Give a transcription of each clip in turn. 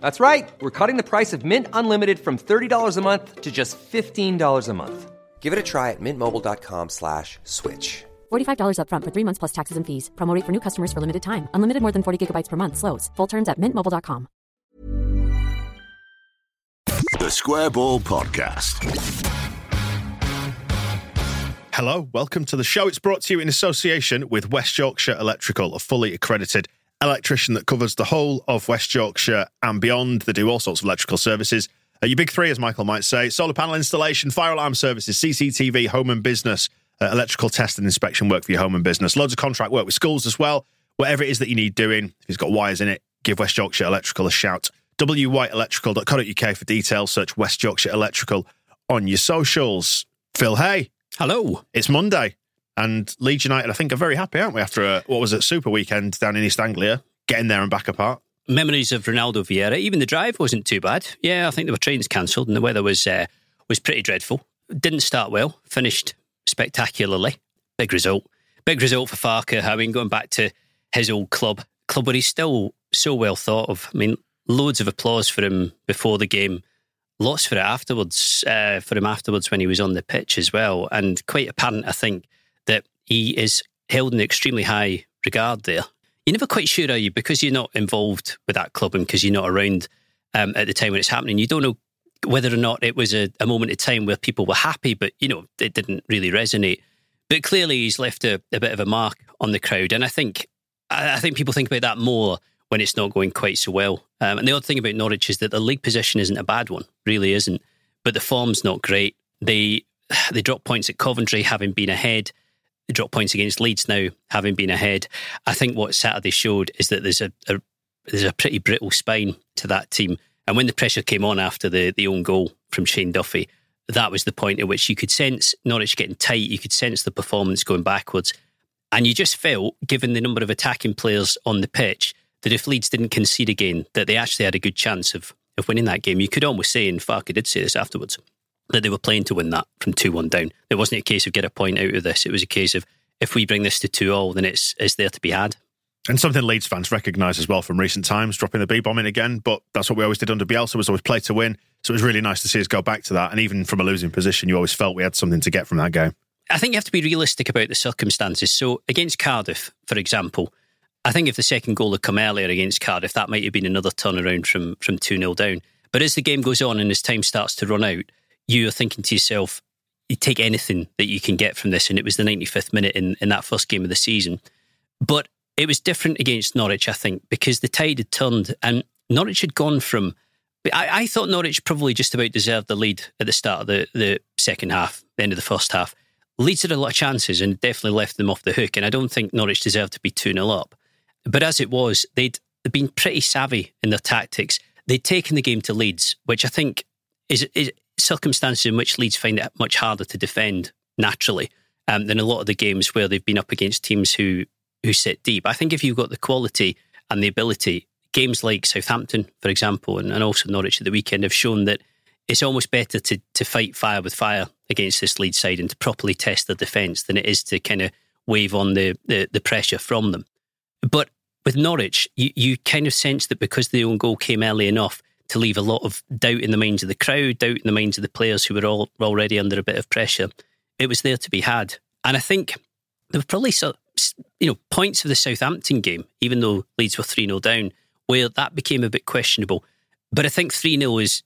That's right. We're cutting the price of Mint Unlimited from $30 a month to just $15 a month. Give it a try at mintmobile.com/switch. $45 up front for 3 months plus taxes and fees. Promo rate for new customers for limited time. Unlimited more than 40 gigabytes per month slows. Full terms at mintmobile.com. The Squareball Podcast. Hello, welcome to the show. It's brought to you in association with West Yorkshire Electrical, a fully accredited electrician that covers the whole of West Yorkshire and beyond. They do all sorts of electrical services. Your big three, as Michael might say: solar panel installation, fire alarm services, CCTV, home and business, electrical test and inspection work for your home and business. Loads of contract work with schools as well. Whatever it is that you need doing, if it's got wires in it, give West Yorkshire Electrical a shout. wyelectrical.co.uk for details. Search West Yorkshire Electrical on your socials. Phil Hay. Hello. It's Monday. And Leeds United, I think, are very happy, aren't we, after what was it, Super Weekend down in East Anglia, getting there and back apart. Memories of Ronaldo Vieira. Even the drive wasn't too bad. Yeah, I think there were trains cancelled and the weather was pretty dreadful. Didn't start well, finished spectacularly. Big result. Big result for Farke. I mean, going back to his old club where he's still so well thought of. I mean, loads of applause for him before the game. Lots for it afterwards, when he was on the pitch as well. And quite apparent, I think, that he is held in extremely high regard there. You're never quite sure, are you? Because you're not involved with that club and because you're not around at the time when it's happening. You don't know whether or not it was a moment of time where people were happy, but, you know, it didn't really resonate. But clearly he's left a bit of a mark on the crowd. And I think people think about that more when it's not going quite so well. And the odd thing about Norwich is that the league position isn't a bad one, really isn't. But the form's not great. They drop points at Coventry, having been ahead. They drop points against Leeds now, having been ahead. I think what Saturday showed is that there's a pretty brittle spine to that team. And when the pressure came on after the own goal from Shane Duffy, that was the point at which you could sense Norwich getting tight. You could sense the performance going backwards. And you just felt, given the number of attacking players on the pitch, that if Leeds didn't concede again, that they actually had a good chance of winning that game. You could almost say, and Farke did say this afterwards, that they were playing to win that from 2-1 down. It wasn't a case of get a point out of this. It was a case of, if we bring this to 2-2, then it's there to be had. And something Leeds fans recognise as well from recent times, dropping the B-bomb in again, but that's what we always did under Bielsa, was always play to win. So it was really nice to see us go back to that. And even from a losing position, you always felt we had something to get from that game. I think you have to be realistic about the circumstances. So against Cardiff, for example, I think if the second goal had come earlier against Cardiff, that might have been another turnaround from 2-0 down. But as the game goes on and as time starts to run out, you are thinking to yourself, you take anything that you can get from this. And it was the 95th minute in that first game of the season. But it was different against Norwich, I think, because the tide had turned and Norwich had gone from... I thought Norwich probably just about deserved the lead at the start of the second half, the end of the first half. Leeds had a lot of chances and definitely left them off the hook. And I don't think Norwich deserved to be 2-0 up. But as it was, they'd been pretty savvy in their tactics. They'd taken the game to Leeds, which I think is circumstances in which Leeds find it much harder to defend naturally than a lot of the games where they've been up against teams who sit deep. I think if you've got the quality and the ability, games like Southampton, for example, and also Norwich at the weekend have shown that it's almost better to fight fire with fire against this Leeds side and to properly test their defence than it is to kind of wave on the pressure from them. But with Norwich, you kind of sense that because the own goal came early enough, to leave a lot of doubt in the minds of the crowd, doubt in the minds of the players who were all already under a bit of pressure. It was there to be had. And I think there were probably points of the Southampton game, even though Leeds were 3-0 down, where that became a bit questionable. But I think 3-0 is,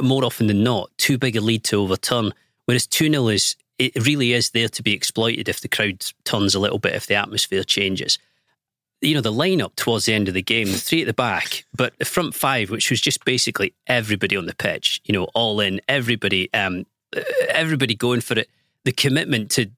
more often than not, too big a lead to overturn, whereas 2-0 is it really is there to be exploited if the crowd turns a little bit, if the atmosphere changes. You know, the lineup towards the end of the game, the three at the back, but the front five, which was just basically everybody on the pitch, you know, all in, everybody going for it. The commitment to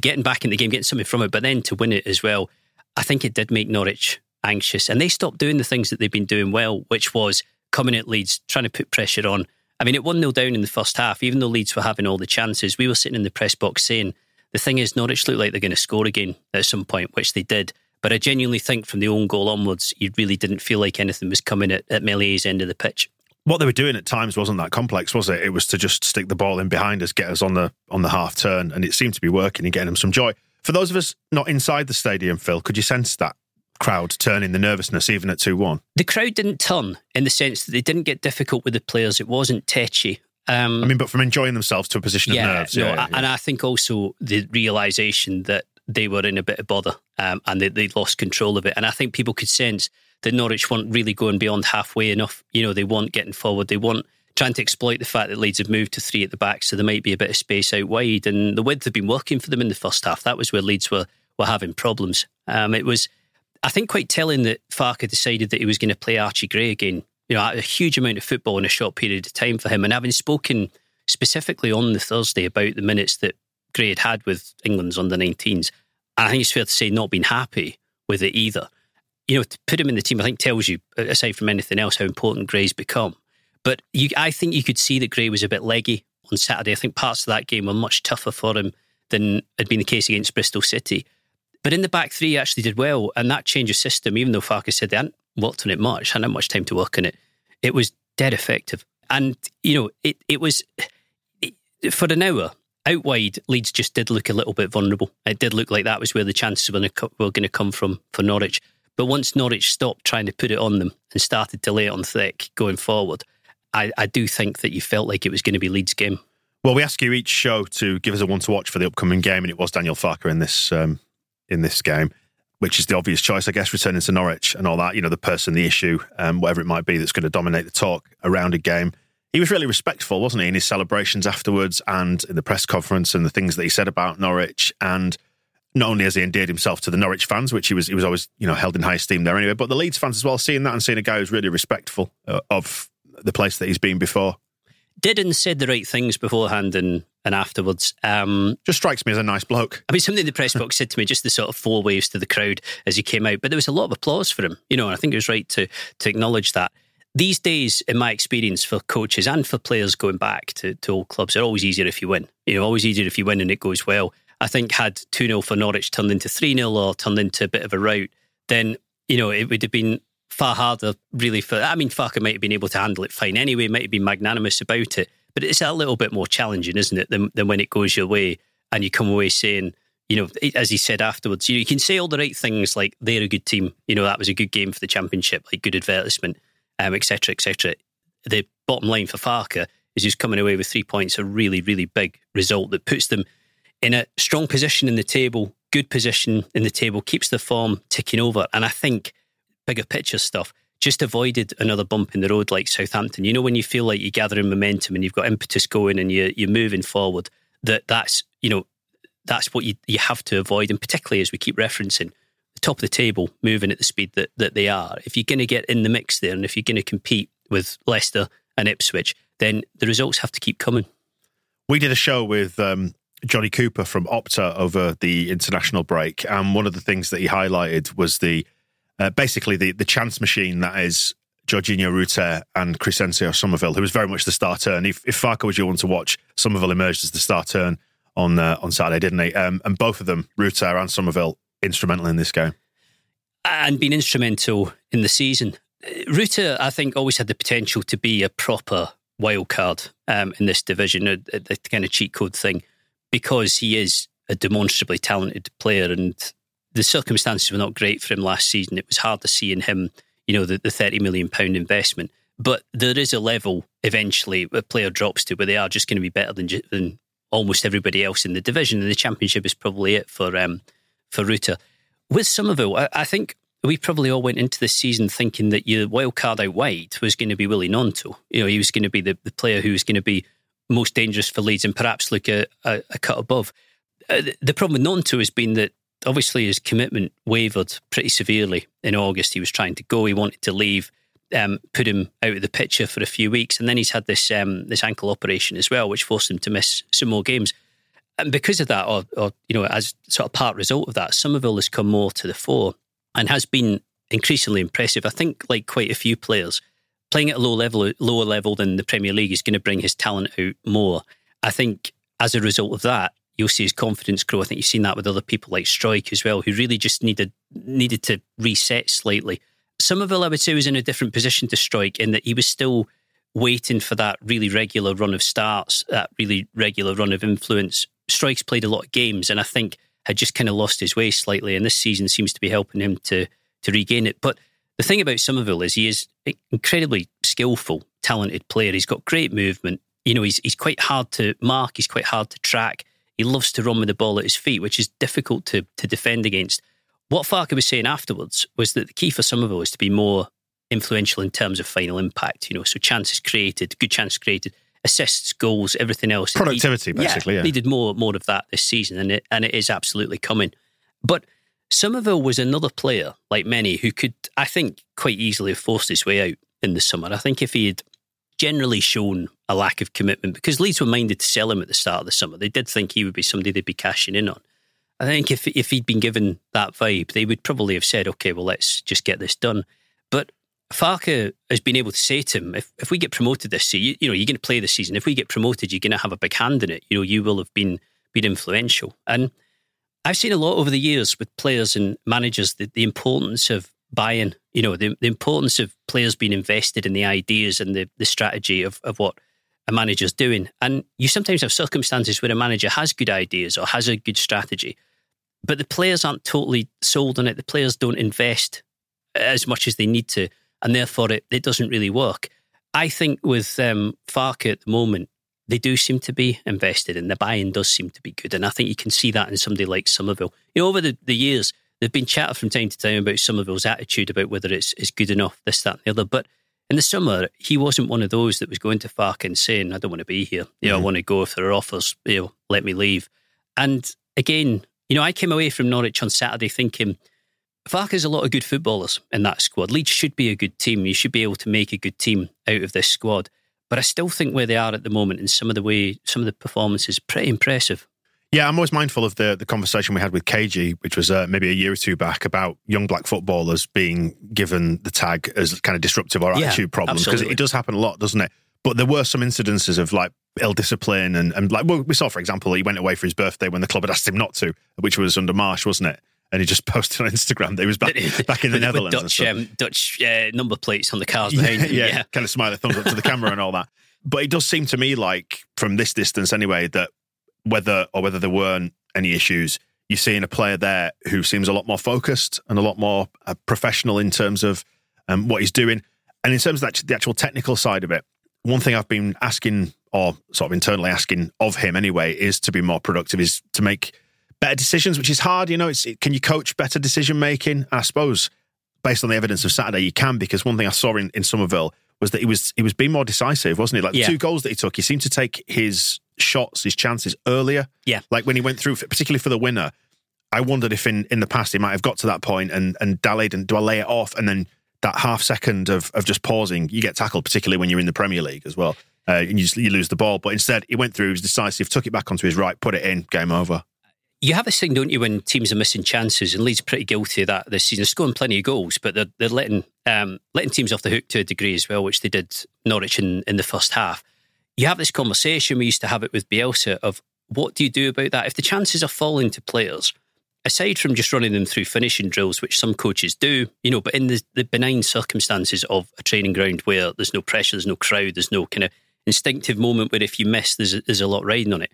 getting back in the game, getting something from it, but then to win it as well. I think it did make Norwich anxious, and they stopped doing the things that they've been doing well, which was coming at Leeds, trying to put pressure on. I mean, it 1-0 down in the first half, even though Leeds were having all the chances. We were sitting in the press box saying, the thing is, Norwich look like they're going to score again at some point, which they did. But I genuinely think from the own goal onwards, you really didn't feel like anything was coming at Melier's end of the pitch. What they were doing at times wasn't that complex, was it? It was to just stick the ball in behind us, get us on the half turn, and it seemed to be working and getting them some joy. For those of us not inside the stadium, Phil, could you sense that crowd turning, the nervousness, even at 2-1? The crowd didn't turn in the sense that they didn't get difficult with the players. It wasn't tetchy. But from enjoying themselves to a position of nerves. And I think also the realisation that they were in a bit of bother and they lost control of it. And I think people could sense that Norwich weren't really going beyond halfway enough. You know, they weren't getting forward. They weren't trying to exploit the fact that Leeds have moved to three at the back, so there might be a bit of space out wide. And the width had been working for them in the first half. That was where Leeds were having problems. It was... I think quite telling that Farke decided that he was going to play Archie Gray again. You know, a huge amount of football in a short period of time for him. And having spoken specifically on the Thursday about the minutes that Gray had with England's under-19s, I think it's fair to say not been happy with it either. You know, to put him in the team, I think tells you, aside from anything else, how important Gray's become. But I think you could see that Gray was a bit leggy on Saturday. I think parts of that game were much tougher for him than had been the case against Bristol City. But in the back three, he actually did well. And that change of system, even though Farke said they hadn't worked on it much, hadn't had much time to work on it, it was dead effective. And, you know, it was for an hour, out wide, Leeds just did look a little bit vulnerable. It did look like that was where the chances were going to come from for Norwich. But once Norwich stopped trying to put it on them and started to lay it on thick going forward, I do think that you felt like it was going to be Leeds' game. Well, we ask you each show to give us a one to watch for the upcoming game, and it was Daniel Farke in this game, which is the obvious choice, I guess, returning to Norwich and all that, you know, the person, the issue, whatever it might be that's going to dominate the talk around a game. He was really respectful, wasn't he, in his celebrations afterwards and in the press conference and the things that he said about Norwich. And not only has he endeared himself to the Norwich fans, which he was always, you know, held in high esteem there anyway, but the Leeds fans as well, seeing that and seeing a guy who's really respectful of the place that he's been before. Did and said the right things beforehand and afterwards. Just strikes me as a nice bloke. I mean, something the press box said to me, just the sort of four waves to the crowd as he came out. But there was a lot of applause for him, you know, and I think it was right to acknowledge that. These days, in my experience, for coaches and for players going back to old clubs, they're always easier if you win. You know, always easier if you win and it goes well. I think had 2-0 for Norwich turned into 3-0 or turned into a bit of a rout, then, you know, it would have been far harder, really. Farke might have been able to handle it fine anyway, might have been magnanimous about it, but it's a little bit more challenging, isn't it, than when it goes your way and you come away saying, you know, as he said afterwards, you can say all the right things like they're a good team, you know, that was a good game for the championship, like good advertisement, etc., etc. The bottom line for Farke is he's coming away with 3 points, a really, really big result that puts them in a strong position in the table, good position in the table, keeps the form ticking over. And I think bigger picture stuff, just avoided another bump in the road like Southampton. You know, when you feel like you're gathering momentum and you've got impetus going and you're moving forward, that's, you know, that's what you have to avoid. And particularly, as we keep referencing, the top of the table moving at the speed that they are. If you're going to get in the mix there and if you're going to compete with Leicester and Ipswich, then the results have to keep coming. We did a show with Johnny Cooper from Opta over the international break. And one of the things that he highlighted was the chance machine that is Georginio Rutter and Crysencio Summerville, who was very much the star turn. If Farke was your one to watch, Summerville emerged as the star turn on Saturday, didn't he? And both of them, Rutter and Summerville, instrumental in this game. And been instrumental in the season. Rutter, I think, always had the potential to be a proper wild card in this division, a kind of cheat code thing, because he is a demonstrably talented player and the circumstances were not great for him last season. It was hard to see in him, you know, the £30 million investment. But there is a level eventually a player drops to where they are just going to be better than almost everybody else in the division. And the championship is probably it for Rutter. With Summerville, I think we probably all went into this season thinking that your wild card out wide was going to be Willie Gnonto. You know, he was going to be the player who was going to be most dangerous for Leeds and perhaps look a cut above. The problem with Gnonto has been that obviously his commitment wavered pretty severely in August. He was trying to go, he wanted to leave, put him out of the picture for a few weeks, and then he's had this this ankle operation as well, which forced him to miss some more games. And because of that, or you know, as sort of part result of that, Summerville has come more to the fore and has been increasingly impressive. I think, like quite a few players, playing at a lower level than the Premier League is going to bring his talent out more. I think as a result of that, you'll see his confidence grow. I think you've seen that with other people like Stroik as well, who really just needed to reset slightly. Summerville, I would say, was in a different position to Stroik in that he was still waiting for that really regular run of starts, that really regular run of influence. Stroik's played a lot of games and I think had just kind of lost his way slightly, and this season seems to be helping him to regain it. But the thing about Summerville is he is an incredibly skillful, talented player. He's got great movement. You know, he's quite hard to mark. He's quite hard to track. He loves to run with the ball at his feet, which is difficult to defend against. What Farke was saying afterwards was that the key for Summerville is to be more influential in terms of final impact. You know, so chances created, good chance created, assists, goals, everything else. Productivity, basically. Yeah, needed more of that this season, and it is absolutely coming. But Summerville was another player, like many, who could, I think, quite easily have forced his way out in the summer. I think if he had generally shown a lack of commitment, because Leeds were minded to sell him at the start of the summer, they did think he would be somebody they'd be cashing in on. I think if he'd been given that vibe, they would probably have said, okay, well, let's just get this done. But Farke has been able to say to him, if we get promoted this season, you know, you're going to play this season. If we get promoted, you're going to have a big hand in it. You know, you will have been influential. And I've seen a lot over the years with players and managers the importance of buy-in, you know, the importance of players being invested in the ideas and the strategy of what a manager's doing. And you sometimes have circumstances where a manager has good ideas or has a good strategy, but the players aren't totally sold on it. The players don't invest as much as they need to, and therefore it doesn't really work. I think with Farke at the moment, they do seem to be invested and the buy-in does seem to be good. And I think you can see that in somebody like Summerville. You know, over the years, there've been chatter from time to time about Summerville's attitude, about whether it's good enough, this, that and the other. But in the summer, he wasn't one of those that was going to Farke and saying, I don't want to be here. You know, I want to go. If there are offers, you know, let me leave. And again, you know, I came away from Norwich on Saturday thinking, Farke's a lot of good footballers in that squad. Leeds should be a good team. You should be able to make a good team out of this squad. But I still think where they are at the moment and some of the performances, pretty impressive. Yeah, I'm always mindful of the conversation we had with KG, which was maybe a year or two back, about young black footballers being given the tag as kind of disruptive or attitude problems. Because it does happen a lot, doesn't it? But there were some incidences of like ill discipline and like, well, we saw, for example, he went away for his birthday when the club had asked him not to, which was under Marsh, wasn't it? And he just posted on Instagram that he was back in the Netherlands. Dutch number plates on the cars behind him. Yeah, kind of smiley thumbs up to the camera and all that. But it does seem to me like, from this distance anyway, that whether there weren't any issues, you're seeing a player there who seems a lot more focused and a lot more professional in terms of what he's doing. And in terms of the actual technical side of it, one thing I've been asking, or sort of internally asking of him anyway, is to be more productive, is to make better decisions, which is hard. You know, can you coach better decision making? I suppose based on the evidence of Saturday, you can, because one thing I saw in Summerville was that he was being more decisive, wasn't he? Like the two goals that he took, he seemed to take his shots, his chances earlier. Yeah, like when he went through, particularly for the winner, I wondered if in the past he might have got to that point and dallied, and do I lay it off? And then that half second of just pausing, you get tackled, particularly when you're in the Premier League as well, and you lose the ball. But instead, he went through, he was decisive, took it back onto his right, put it in, game over. You have this thing, don't you, when teams are missing chances, and Leeds are pretty guilty of that this season. They're scoring plenty of goals, but they're letting teams off the hook to a degree as well, which they did Norwich in the first half. You have this conversation, we used to have it with Bielsa, of what do you do about that? If the chances are falling to players, aside from just running them through finishing drills, which some coaches do, you know, but in the benign circumstances of a training ground where there's no pressure, there's no crowd, there's no kind of instinctive moment where if you miss, there's a lot riding on it.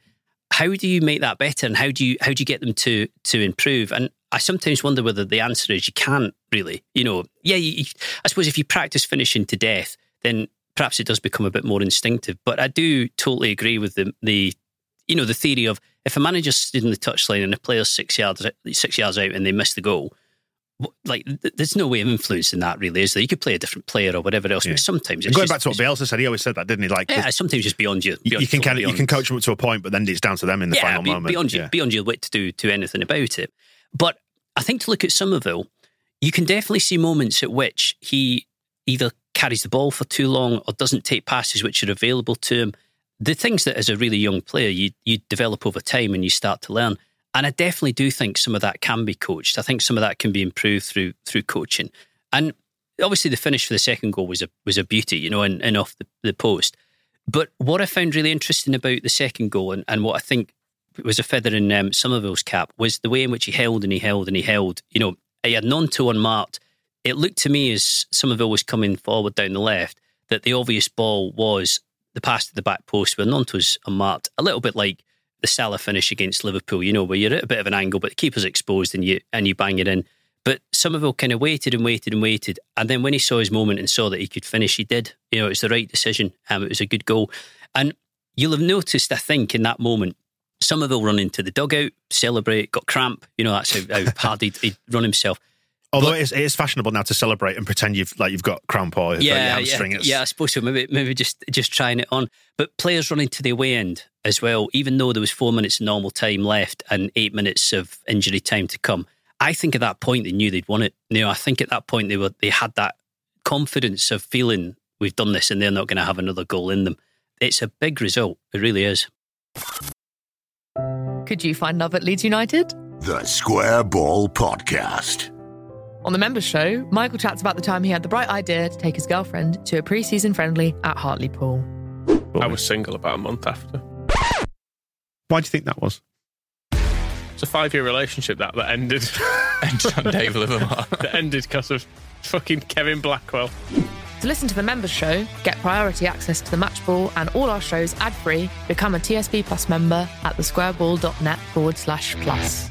How do you make that better, and how do you get them to improve? And I sometimes wonder whether the answer is you can't really. You know, I suppose if you practice finishing to death, then perhaps it does become a bit more instinctive. But I do totally agree with the theory of if a manager stood in the touchline and a player's 6 yards out and they miss the goal, like, there's no way of influencing that, really, is there? You could play a different player or whatever else, but sometimes it's going just, back to what Bielsa said, he always said that, didn't he? Like, sometimes just beyond you. You can coach them up to a point, but then it's down to them in the final moment. Beyond your wit to do anything about it. But I think to look at Summerville, you can definitely see moments at which he either carries the ball for too long or doesn't take passes which are available to him. The things that as a really young player you develop over time and you start to learn. And I definitely do think some of that can be coached. I think some of that can be improved through coaching. And obviously the finish for the second goal was a beauty, you know, and off the post. But what I found really interesting about the second goal and what I think was a feather in Somerville's cap was the way in which he held and he held and he held. You know, he had Gnonto unmarked. It looked to me as Summerville was coming forward down the left that the obvious ball was the pass to the back post where Gnonto's unmarked. A little bit like the Salah finish against Liverpool, you know, where you're at a bit of an angle, but the keeper's exposed and you bang it in. But Summerville kind of waited and waited and waited. And then when he saw his moment and saw that he could finish, he did. You know, it was the right decision. It was a good goal. And you'll have noticed, I think, in that moment, Summerville run into the dugout, celebrate, got cramp. You know, that's how hard he'd run himself. Although but, it is fashionable now to celebrate and pretend you've got cramp or your hamstring. I suppose so. Maybe just trying it on. But players running to the away end as well, even though there was 4 minutes of normal time left and 8 minutes of injury time to come. I think at that point they knew they'd won it. You know, I think at that point they had that confidence of feeling we've done this and they're not going to have another goal in them. It's a big result. It really is. Could you find love at Leeds United? The Squareball Podcast. On the members' show, Michael chats about the time he had the bright idea to take his girlfriend to a pre-season friendly at Hartlepool. I was single about a month after. Why do you think that was? It's a 5-year relationship that ended on Dave Livermore. That ended because of fucking Kevin Blackwell. To listen to the members' show, get priority access to the match ball and all our shows ad-free, become a TSB Plus member at thesquareball.net/plus.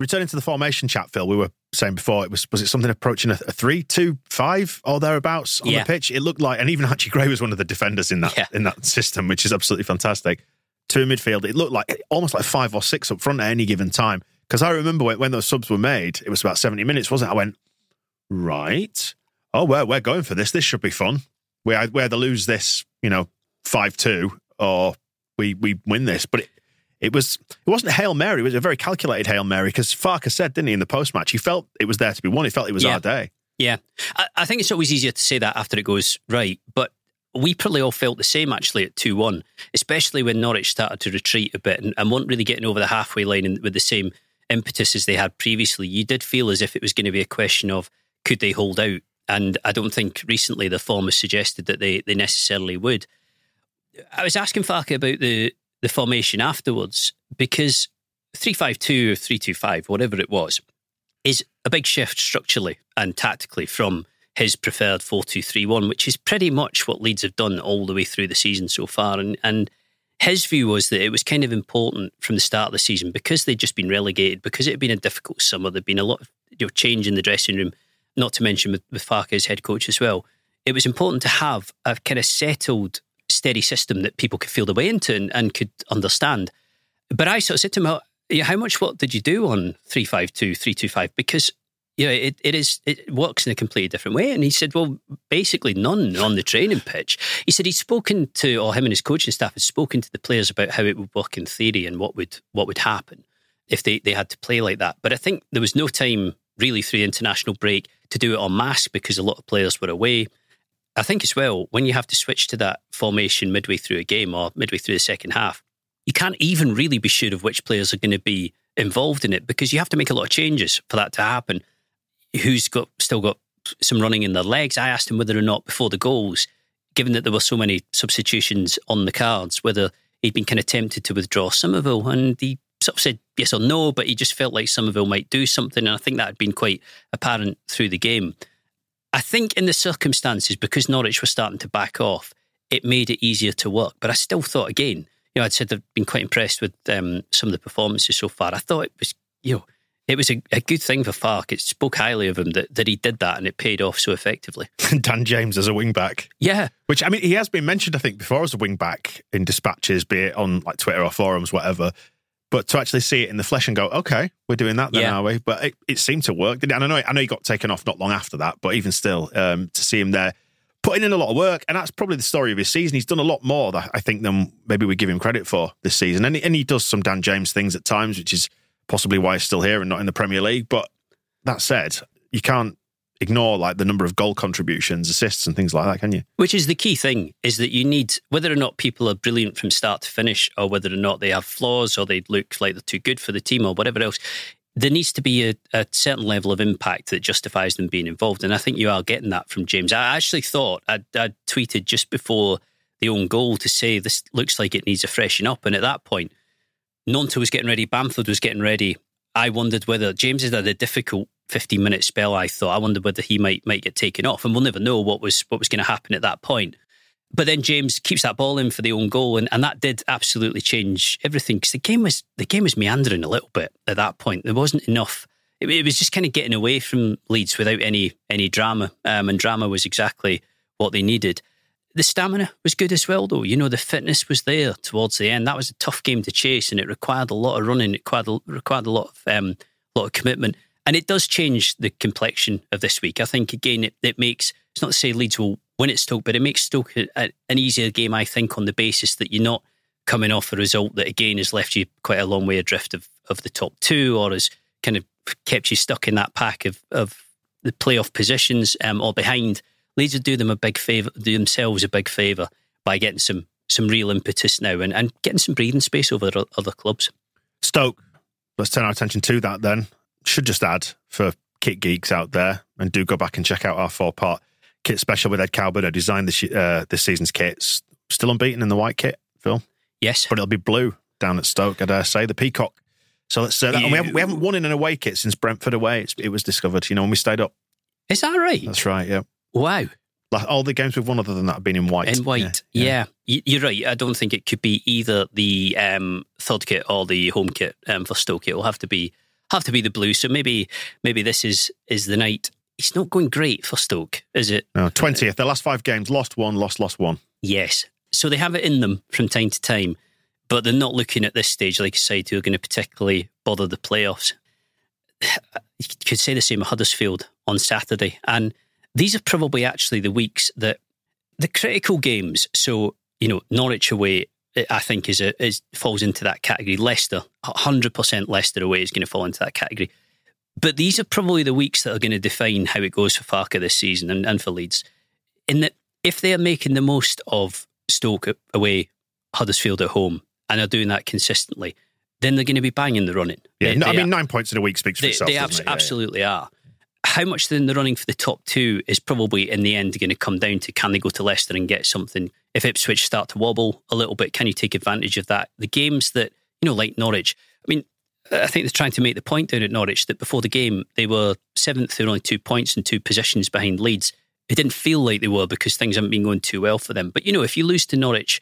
Returning to the formation chat, Phil, we were saying before, was it something approaching a 3-2-5 or thereabouts on the pitch? It looked like, and even Archie Gray was one of the defenders in that system, which is absolutely fantastic. Two in midfield, it looked like almost like 5 or 6 up front at any given time. Because I remember when those subs were made, it was about 70 minutes, wasn't it? I went, right, oh, well, we're going for this. This should be fun. We either lose this, you know, 5-2, or we win this. But It wasn't a Hail Mary, it was a very calculated Hail Mary, because Farke said, didn't he, in the post-match, he felt it was there to be won, he felt it was our day. Yeah, I think it's always easier to say that after it goes right, but we probably all felt the same actually at 2-1, especially when Norwich started to retreat a bit and weren't really getting over the halfway line with the same impetus as they had previously. You did feel as if it was going to be a question of, could they hold out? And I don't think recently the form has suggested that they necessarily would. I was asking Farke about the formation afterwards, because 3-5-2 or 3-2-5, whatever it was, is a big shift structurally and tactically from his preferred 4-2-3-1, which is pretty much what Leeds have done all the way through the season so far. And his view was that it was kind of important from the start of the season, because they'd just been relegated, because it had been a difficult summer, there'd been a lot of change in the dressing room, not to mention with Farke as head coach as well. It was important to have a kind of settled steady system that people could feel their way into and could understand. But I sort of said to him, how much what did you do on 352, 325? Because it works in a completely different way. And he said, well, basically none on the training pitch. He said he'd spoken to, or him and his coaching staff had spoken to the players about how it would work in theory and what would happen if they had to play like that. But I think there was no time really through the international break to do it en masse because a lot of players were away. I think as well, when you have to switch to that formation midway through a game or midway through the second half, you can't even really be sure of which players are going to be involved in it because you have to make a lot of changes for that to happen. Who's still got some running in their legs? I asked him whether or not before the goals, given that there were so many substitutions on the cards, whether he'd been kind of tempted to withdraw Summerville, and he sort of said yes or no, but he just felt like Summerville might do something, and I think that had been quite apparent through the game. I think in the circumstances, because Norwich were starting to back off, it made it easier to work, but I still thought, again, I'd said I've been quite impressed with some of the performances so far. I thought it was, it was a good thing for Farke. It spoke highly of him that he did that, and it paid off so effectively. Dan James as a wing-back. Yeah. Which, he has been mentioned, I think, before as a wing-back in dispatches, be it on like Twitter or forums, whatever. But to actually see it in the flesh and go, okay, we're doing that then, are we? But it seemed to work, didn't it? And I know he got taken off not long after that, but even still, to see him there putting in a lot of work, and that's probably the story of his season. He's done a lot more, I think, than maybe we give him credit for this season. And he does some Dan James things at times, which is possibly why he's still here and not in the Premier League. But that said, you can't ignore the number of goal contributions, assists and things like that, can you? Which is the key thing, is that you need, whether or not people are brilliant from start to finish or whether or not they have flaws or they look like they're too good for the team or whatever else, there needs to be a certain level of impact that justifies them being involved. And I think you are getting that from James. I actually thought, I tweeted just before the own goal to say this looks like it needs a freshen up. And at that point, Gnonto was getting ready, Bamford was getting ready. I wondered whether James had had a difficult 15-minute spell, I thought. I wondered whether he might get taken off. And we'll never know what was going to happen at that point. But then James keeps that ball in for the own goal, and that did absolutely change everything, because the game was meandering a little bit at that point. There wasn't enough. It was just kind of getting away from Leeds without any drama, and drama was exactly what they needed. The stamina was good as well, though. The fitness was there towards the end. That was a tough game to chase, and it required a lot of running. It required a lot of commitment. And it does change the complexion of this week. I think, again, it makes... It's not to say Leeds will win at Stoke, but it makes Stoke an easier game, I think, on the basis that you're not coming off a result that, again, has left you quite a long way adrift of the top two, or has kind of kept you stuck in that pack of the playoff positions or behind. Leeds would do themselves a big favour by getting some real impetus now and getting some breathing space over other clubs. Stoke, let's turn our attention to that then. Should just add for kit geeks out there, and do go back and check out our four-part kit special with Ed Cowbird, who designed this season's kits. Still unbeaten in the white kit, Phil? Yes. But it'll be blue down at Stoke, I dare say, the peacock. So let's say that. And we haven't won in an away kit since Brentford away. It was discovered, when we stayed up. Is that right? That's right, yeah. Wow. Like all the games we've won other than that have been in white. In white, yeah. You're right. I don't think it could be either the third kit or the home kit for Stoke. It will have to be the blue. So maybe this is the night. It's not going great for Stoke, is it? No, 20th. Their last five games, lost one. Yes. So they have it in them from time to time, but they're not looking at this stage, like I said, who are going to particularly bother the playoffs. You could say the same of Huddersfield on Saturday. And these are probably actually the weeks that the critical games, so, Norwich away, I think falls into that category. Leicester, 100% Leicester away is going to fall into that category. But these are probably the weeks that are going to define how it goes for Farke this season and for Leeds. In that, if they're making the most of Stoke away, Huddersfield at home, and are doing that consistently, then they're going to be banging the running. Yeah, they 9 points in a week speaks for itself. Absolutely are. How much then the running for the top two is probably in the end going to come down to, can they go to Leicester and get something? If Ipswich start to wobble a little bit, can you take advantage of that? The games that, like Norwich, I think they're trying to make the point down at Norwich that before the game, they were 7th, they were only 2 points and two positions behind Leeds. It didn't feel like they were because things haven't been going too well for them. But, if you lose to Norwich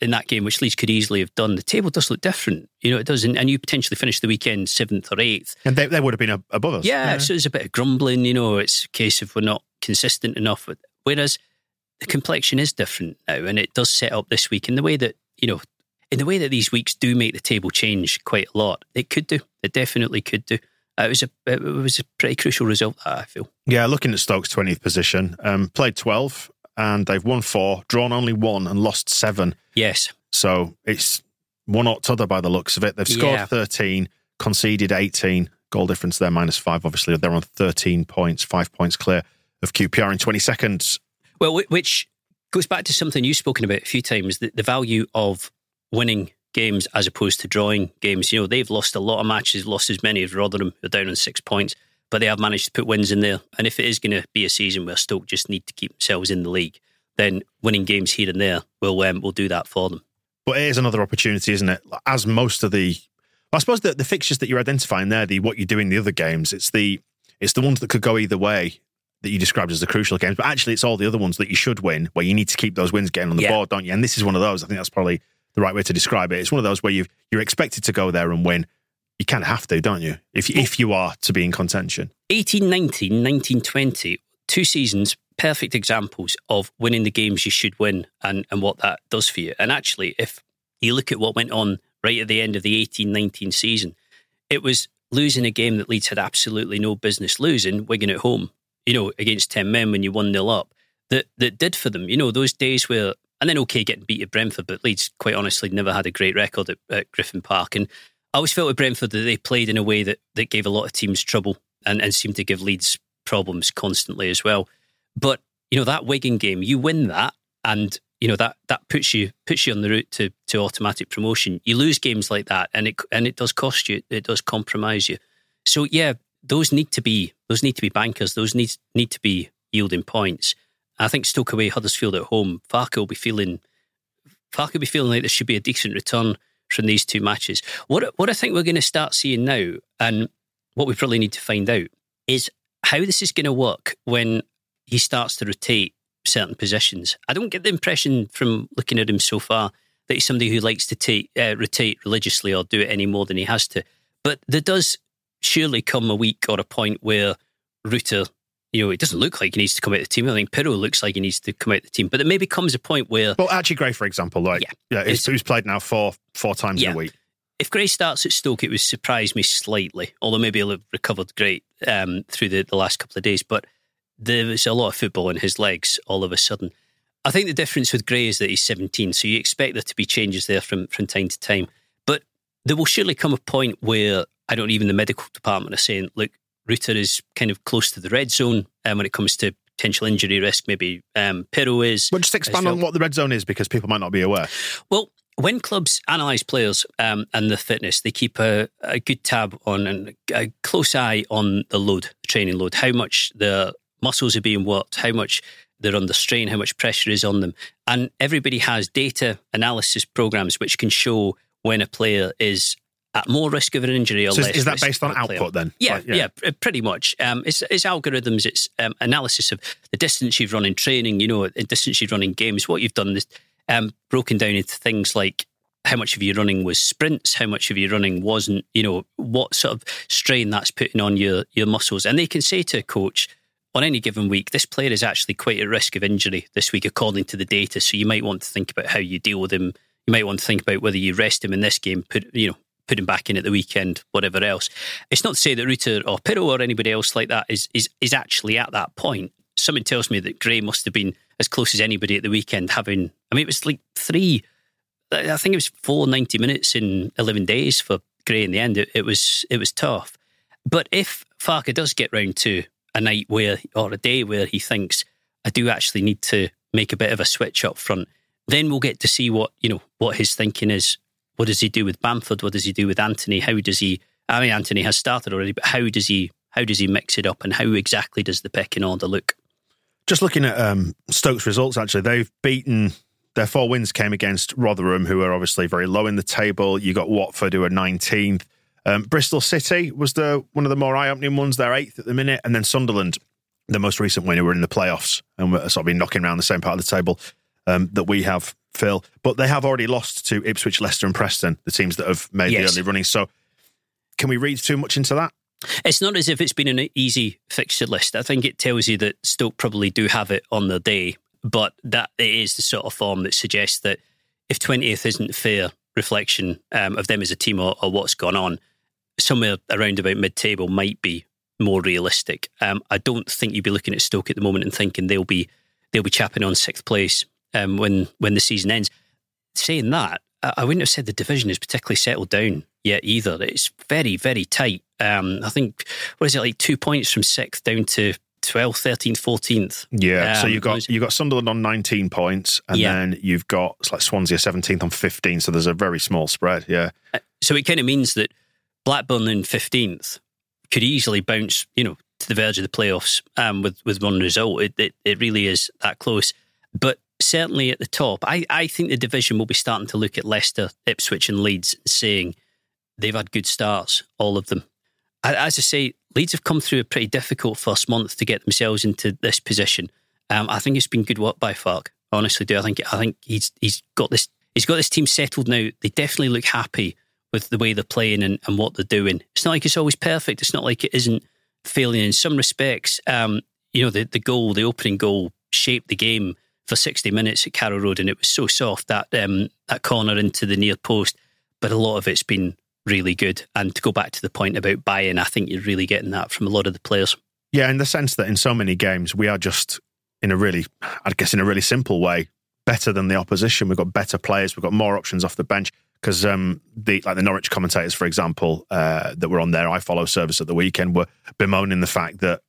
in that game, which Leeds could easily have done, the table does look different. It does, and you potentially finish the weekend 7th or 8th. And they would have been above us. Yeah, so there's a bit of grumbling, it's a case of we're not consistent enough. Whereas the complexion is different now, and it does set up this week in the way that, you know, in the way that these weeks do make the table change quite a lot. It could do. It definitely could do. It was a pretty crucial result, I feel. Yeah, looking at Stoke's 20th position, played 12 and they've won 4, drawn only 1 and lost 7. Yes. So it's one or t'other by the looks of it. They've scored 13, conceded 18, goal difference there, -5. Obviously, they're on 13 points, 5 points clear of QPR in 22nd. Well, which goes back to something you've spoken about a few times, the value of winning games as opposed to drawing games. You know, they've lost a lot of matches, lost as many as Rotherham, they're down on 6 points, but they have managed to put wins in there. And if it is going to be a season where Stoke just need to keep themselves in the league, then winning games here and there will do that for them. But it is another opportunity, isn't it? As most of the, I suppose the fixtures that you're identifying there, the what you do in the other games, it's the ones that could go either way that you described as the crucial games, but actually it's all the other ones that you should win where you need to keep those wins getting on the board, don't you? And this is one of those. I think that's probably the right way to describe it. It's one of those where you're expected to go there and win. You kind of have to, don't you? If you are to be in contention. 18-19, 19-20, 2 seasons, perfect examples of winning the games you should win and what that does for you. And actually, if you look at what went on right at the end of the 18-19 season, it was losing a game that Leeds had absolutely no business losing, Wigan at home, you know, against 10 men when you 1-0 up, that did for them. You know, those days where, and then okay, getting beat at Brentford, but Leeds, quite honestly, never had a great record at Griffin Park. And I always felt with Brentford that they played in a way that gave a lot of teams trouble and seemed to give Leeds problems constantly as well. But, you know, that Wigan game, you win that and, you know, that puts you on the route to automatic promotion. You lose games like that and it does cost you, it does compromise you. So yeah, those need to be bankers, those need to be yielding points. I think Stoke away, Huddersfield at home, Farke will be feeling like there should be a decent return from these 2 matches. What I think we're going to start seeing now, and what we probably need to find out, is how this is going to work when he starts to rotate certain positions. I don't get the impression from looking at him so far that he's somebody who likes to rotate religiously or do it any more than he has to. But there does surely come a week or a point where Rutter, you know, it doesn't look like he needs to come out of the team. I think Pirro looks like he needs to come out of the team. But there maybe comes a point where... Well, Archie Gray, for example, who's played now four times in a week. If Gray starts at Stoke, it would surprise me slightly, although maybe he'll have recovered great through the last couple of days. But there's a lot of football in his legs all of a sudden. I think the difference with Gray is that he's 17, so you expect there to be changes there from time to time. But there will surely come a point where, I don't know, even the medical department are saying, look, Rutter is kind of close to the red zone when it comes to potential injury risk, maybe Pirro is. Well, just expand on what the red zone is, because people might not be aware. Well, when clubs analyse players and their fitness, they keep a good tab on and a close eye on the load, the training load, how much the muscles are being worked, how much they're under strain, how much pressure is on them. And everybody has data analysis programs which can show when a player is at more risk of an injury or so less. Is that based on output then? Yeah, pretty much. It's algorithms, it's analysis of the distance you've run in training, you know, the distance you've run in games, what you've done, broken down into things like how much of your running was sprints, how much of your running wasn't, you know, what sort of strain that's putting on your muscles. And they can say to a coach, on any given week, this player is actually quite at risk of injury this week, according to the data. So you might want to think about how you deal with him. You might want to think about whether you rest him in this game, put him back in at the weekend, whatever else. It's not to say that Rutter or Pirro or anybody else like that is actually at that point. Something tells me that Gray must have been as close as anybody at the weekend, having, I mean, it was like 4 90 minutes in 11 days for Gray in the end. It was tough. But if Farke does get round to a night where, or a day where he thinks, I do actually need to make a bit of a switch up front, then we'll get to see what his thinking is. What does he do with Bamford? What does he do with Anthony? Anthony has started already, but how does he mix it up, and how exactly does the pecking order look? Just looking at Stoke's results, actually, they've beaten, their 4 wins came against Rotherham, who are obviously very low in the table. You got Watford, who are 19th. Bristol City was one of the more eye-opening ones. They're 8th at the minute. And then Sunderland, the most recent winner, were in the playoffs and were sort of been knocking around the same part of the table that we have, Phil. But they have already lost to Ipswich, Leicester and Preston, the teams that have made the early running. So can we read too much into that? It's not as if it's been an easy fixture list. I think it tells you that Stoke probably do have it on their day. But that it is the sort of form that suggests that if 20th isn't a fair reflection of them as a team or what's gone on, somewhere around about mid-table might be more realistic. I don't think you'd be looking at Stoke at the moment and thinking they'll be chapping on sixth place when the season ends. Saying that, I wouldn't have said the division is particularly settled down yet either. It's very, very tight. I think, 2 points from sixth down to 12th, 13th, 14th. Yeah, so you've got Sunderland on 19 points and then you've got Swansea 17th on 15, so there's a very small spread, yeah. So it kind of means that Blackburn in 15th could easily bounce, to the verge of the playoffs with one result. It really is that close. But certainly at the top, I think the division will be starting to look at Leicester, Ipswich and Leeds saying they've had good starts, all of them. As I say, Leeds have come through a pretty difficult first month to get themselves into this position. I think it's been good work by Farke. Honestly, do I think he's got this team settled now. They definitely look happy with the way they're playing and what they're doing. It's not like it's always perfect. It's not like it isn't failing in some respects. The opening goal shaped the game for 60 minutes at Carrow Road, and it was so soft, that corner into the near post. But a lot of it's been really good. And to go back to the point about buy-in, I think you're really getting that from a lot of the players. Yeah, in the sense that in so many games, we are just in a really simple way, better than the opposition. We've got better players. We've got more options off the bench. Because the Norwich commentators, for example, that were on their I Follow service at the weekend were bemoaning the fact that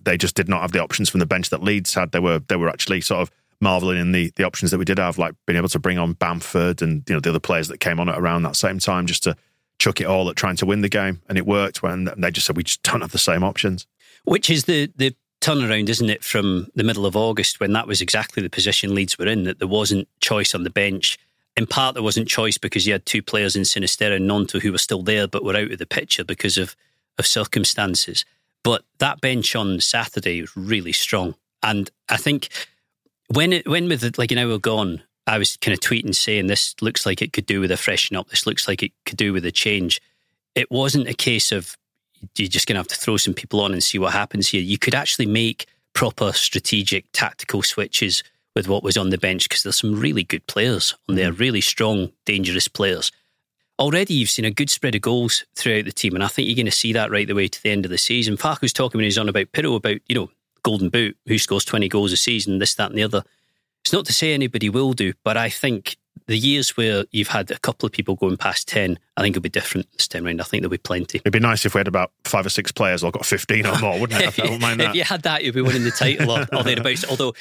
they just did not have the options from the bench that Leeds had. They were actually sort of marvelling in the options that we did have, like being able to bring on Bamford and the other players that came on at around that same time just to chuck it all at trying to win the game. And it worked when they just said, we just don't have the same options. Which is the turnaround, isn't it, from the middle of August when that was exactly the position Leeds were in, that there wasn't choice on the bench. In part, there wasn't choice because you had two players in Sinisterra and Gnonto who were still there but were out of the picture because of circumstances. But that bench on Saturday was really strong. And I think when an hour gone, I was kind of tweeting saying this looks like it could do with a freshen up, this looks like it could do with a change. It wasn't a case of you're just going to have to throw some people on and see what happens here. You could actually make proper strategic tactical switches with what was on the bench, because there's some really good players on there, really strong, dangerous players. Already you've seen a good spread of goals throughout the team, and I think you're going to see that right the way to the end of the season. Farke was talking when he was on about Pirro about, Golden Boot, who scores 20 goals a season, this, that and the other. It's not to say anybody will do, but I think the years where you've had a couple of people going past 10, I think it'll be different this time round. I think there'll be plenty. It'd be nice if we had about 5 or 6 players all got 15 or more, wouldn't it? I don't mind that. If you had that, you'd be winning the title or thereabouts, although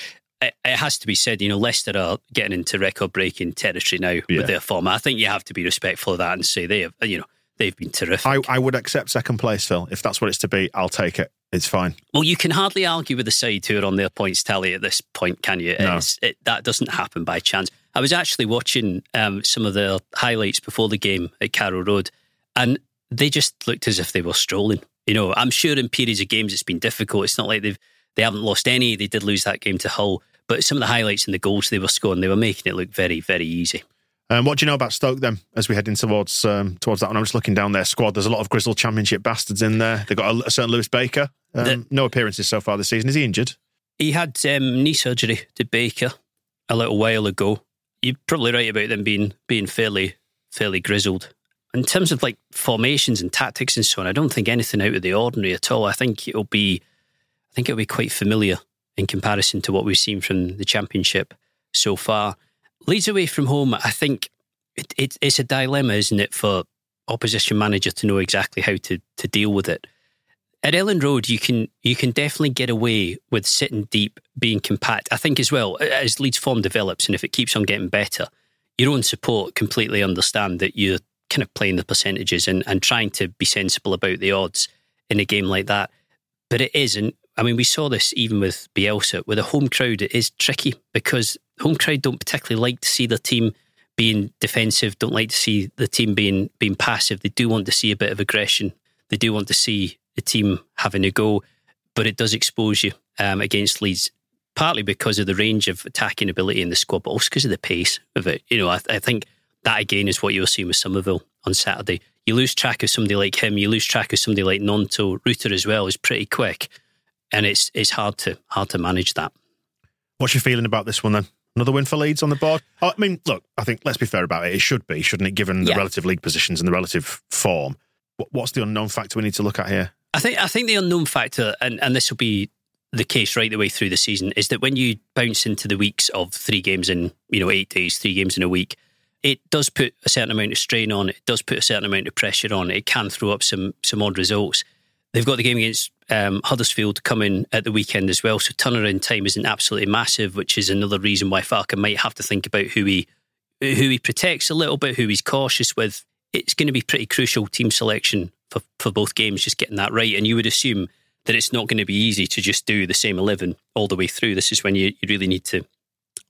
it has to be said, Leicester are getting into record-breaking territory now with their form. I think you have to be respectful of that and say they've been terrific. I would accept second place, Phil. If that's what it's to be, I'll take it. It's fine. Well, you can hardly argue with the side who are on their points tally at this point, can you? No. That doesn't happen by chance. I was actually watching some of their highlights before the game at Carrow Road, and they just looked as if they were strolling. I'm sure in periods of games it's been difficult. It's not like they haven't lost any. They did lose that game to Hull. But some of the highlights and the goals they were scoring, they were making it look very, very easy. What do you know about Stoke then, as we head in towards that one? I'm just looking down their squad. There's a lot of Grizzled Championship bastards in there. They've got a certain Lewis Baker. No appearances so far this season. Is he injured? He had knee surgery to Baker a little while ago. You're probably right about them being fairly grizzled. In terms of formations and tactics and so on, I don't think anything out of the ordinary at all. I think it'll be quite familiar in comparison to what we've seen from the Championship so far. Leeds away from home, I think it's a dilemma, isn't it, for opposition manager to know exactly how to deal with it. At Elland Road, you can definitely get away with sitting deep, being compact. I think as well, as Leeds' form develops and if it keeps on getting better, your own support completely understand that you're kind of playing the percentages and trying to be sensible about the odds in a game like that. But it isn't. I mean, we saw this even with Bielsa. With a home crowd, it is tricky because home crowd don't particularly like to see their team being defensive, don't like to see the team being passive. They do want to see a bit of aggression. They do want to see the team having a go, but it does expose you against Leeds, partly because of the range of attacking ability in the squad, but also because of the pace of it. I think that, again, is what you were seeing with Summerville on Saturday. You lose track of somebody like him. You lose track of somebody like Gnonto. Rutter as well is pretty quick. And it's hard to manage that. What's your feeling about this one then? Another win for Leeds on the board? I mean, look, I think let's be fair about it. It should be, shouldn't it, given the relative league positions and the relative form? What's the unknown factor we need to look at here? I think the unknown factor, and this will be the case right the way through the season, is that when you bounce into the weeks of 3 games in, 8 days, 3 games in a week, it does put a certain amount of strain on. It does put a certain amount of pressure on. It can throw up some odd results. They've got the game against Huddersfield coming at the weekend as well, so turnaround time isn't absolutely massive, which is another reason why Farke might have to think about who he protects a little bit, who he's cautious with. It's going to be pretty crucial team selection for both games, just getting that right. And you would assume that it's not going to be easy to just do the same 11 all the way through. This is when you really need to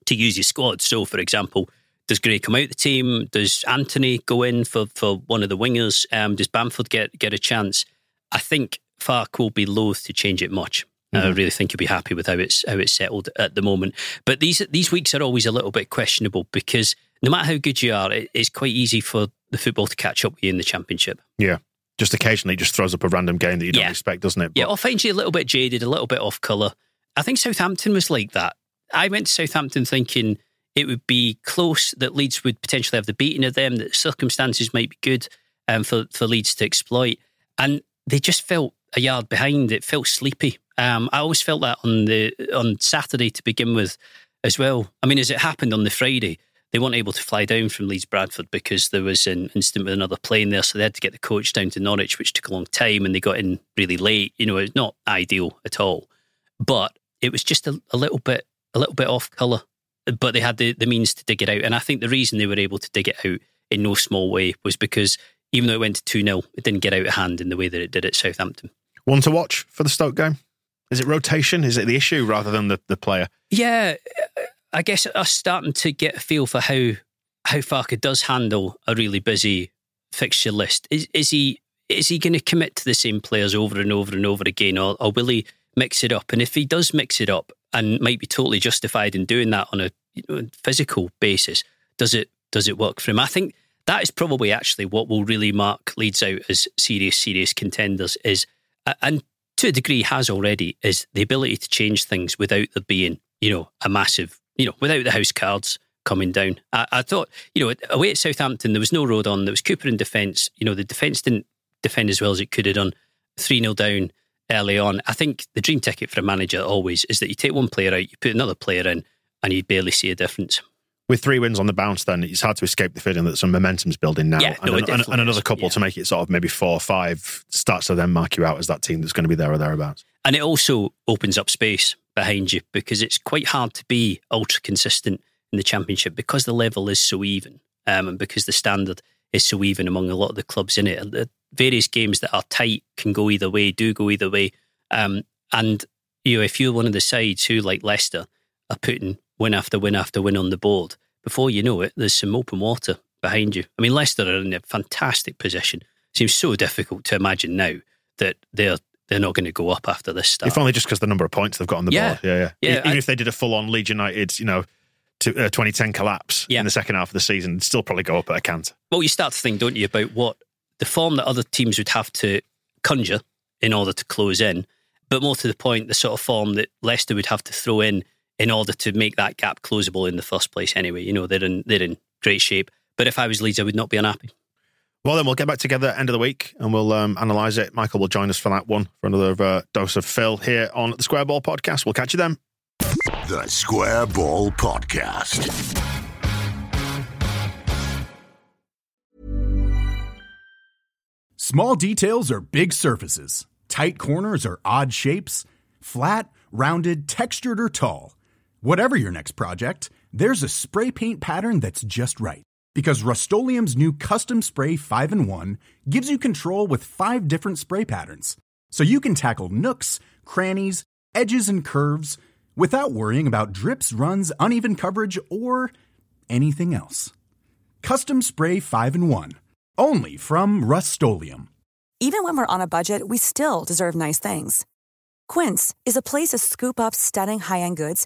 use your squad. So, for example, does Gray come out the team? Does Anthony go in for one of the wingers? Does Bamford get a chance? I think Farke will be loath to change it much. Mm-hmm. I really think he'll be happy with how it's settled at the moment. But these weeks are always a little bit questionable because no matter how good you are, it's quite easy for the football to catch up with you in the Championship. Yeah. Just occasionally just throws up a random game that you don't expect, doesn't it? But... yeah, or finds you a little bit jaded, a little bit off colour. I think Southampton was like that. I went to Southampton thinking it would be close, that Leeds would potentially have the beating of them, that circumstances might be good for Leeds to exploit. And they just felt a yard behind. It felt sleepy. I always felt that on Saturday to begin with as well. I mean, as it happened on the Friday, they weren't able to fly down from Leeds Bradford because there was an incident with another plane there, so they had to get the coach down to Norwich, which took a long time, and they got in really late. It's not ideal at all, but it was just a little bit off colour. But they had the means to dig it out, and I think the reason they were able to dig it out in no small way was because even though it went to 2-0, it didn't get out of hand in the way that it did at Southampton. One to watch for the Stoke game? Is it rotation? Is it the issue rather than the player? Yeah. I guess us starting to get a feel for how Farke does handle a really busy fixture list. Is he going to commit to the same players over and over and over again, or will he mix it up? And if he does mix it up, and might be totally justified in doing that on a physical basis, does it work for him? I think that is probably actually what will really mark Leeds out as serious contenders is, and to a degree has already, is the ability to change things without there being a massive. Without the house cards coming down. I thought, away at Southampton, there was no road on. There was Cooper in defence. The defence didn't defend as well as it could have done. 3-0 down early on. I think the dream ticket for a manager always is that you take one player out, you put another player in, and you barely see a difference. With 3 wins on the bounce then, it's hard to escape the feeling that some momentum's building now. Yeah, and another couple to make it sort of maybe 4 or 5 starts to then mark you out as that team that's going to be there or thereabouts. And it also opens up space behind you because it's quite hard to be ultra consistent in the Championship because the level is so even and because the standard is so even among a lot of the clubs in it. The various games that are tight can go either way, do go either way. And if you're one of the sides who, like Leicester, are putting win after win after win on the board, before you know it, there's some open water behind you. I mean, Leicester are in a fantastic position. Seems so difficult to imagine now that they're not going to go up after this start. If only just because the number of points they've got on the board. Yeah. Even if they did a full-on Leeds United, 2010 collapse in the second half of the season, they'd still probably go up at a canter. Well, you start to think, don't you, about what the form that other teams would have to conjure in order to close in, but more to the point, the sort of form that Leicester would have to throw in order to make that gap closable in the first place anyway. They're in great shape. But if I was Leeds, I would not be unhappy. Well, then we'll get back together at the end of the week and we'll analyse it. Michael will join us for that one, for another dose of Phil here on the Squareball Podcast. We'll catch you then. The Squareball Podcast. Small details are big surfaces. Tight corners are odd shapes. Flat, rounded, textured, or tall. Whatever your next project, there's a spray paint pattern that's just right. Because Rust-Oleum's new Custom Spray 5-in-1 gives you control with 5 different spray patterns. So you can tackle nooks, crannies, edges, and curves without worrying about drips, runs, uneven coverage, or anything else. Custom Spray 5-in-1. Only from Rust-Oleum. Even when we're on a budget, we still deserve nice things. Quince is a place to scoop up stunning high-end goods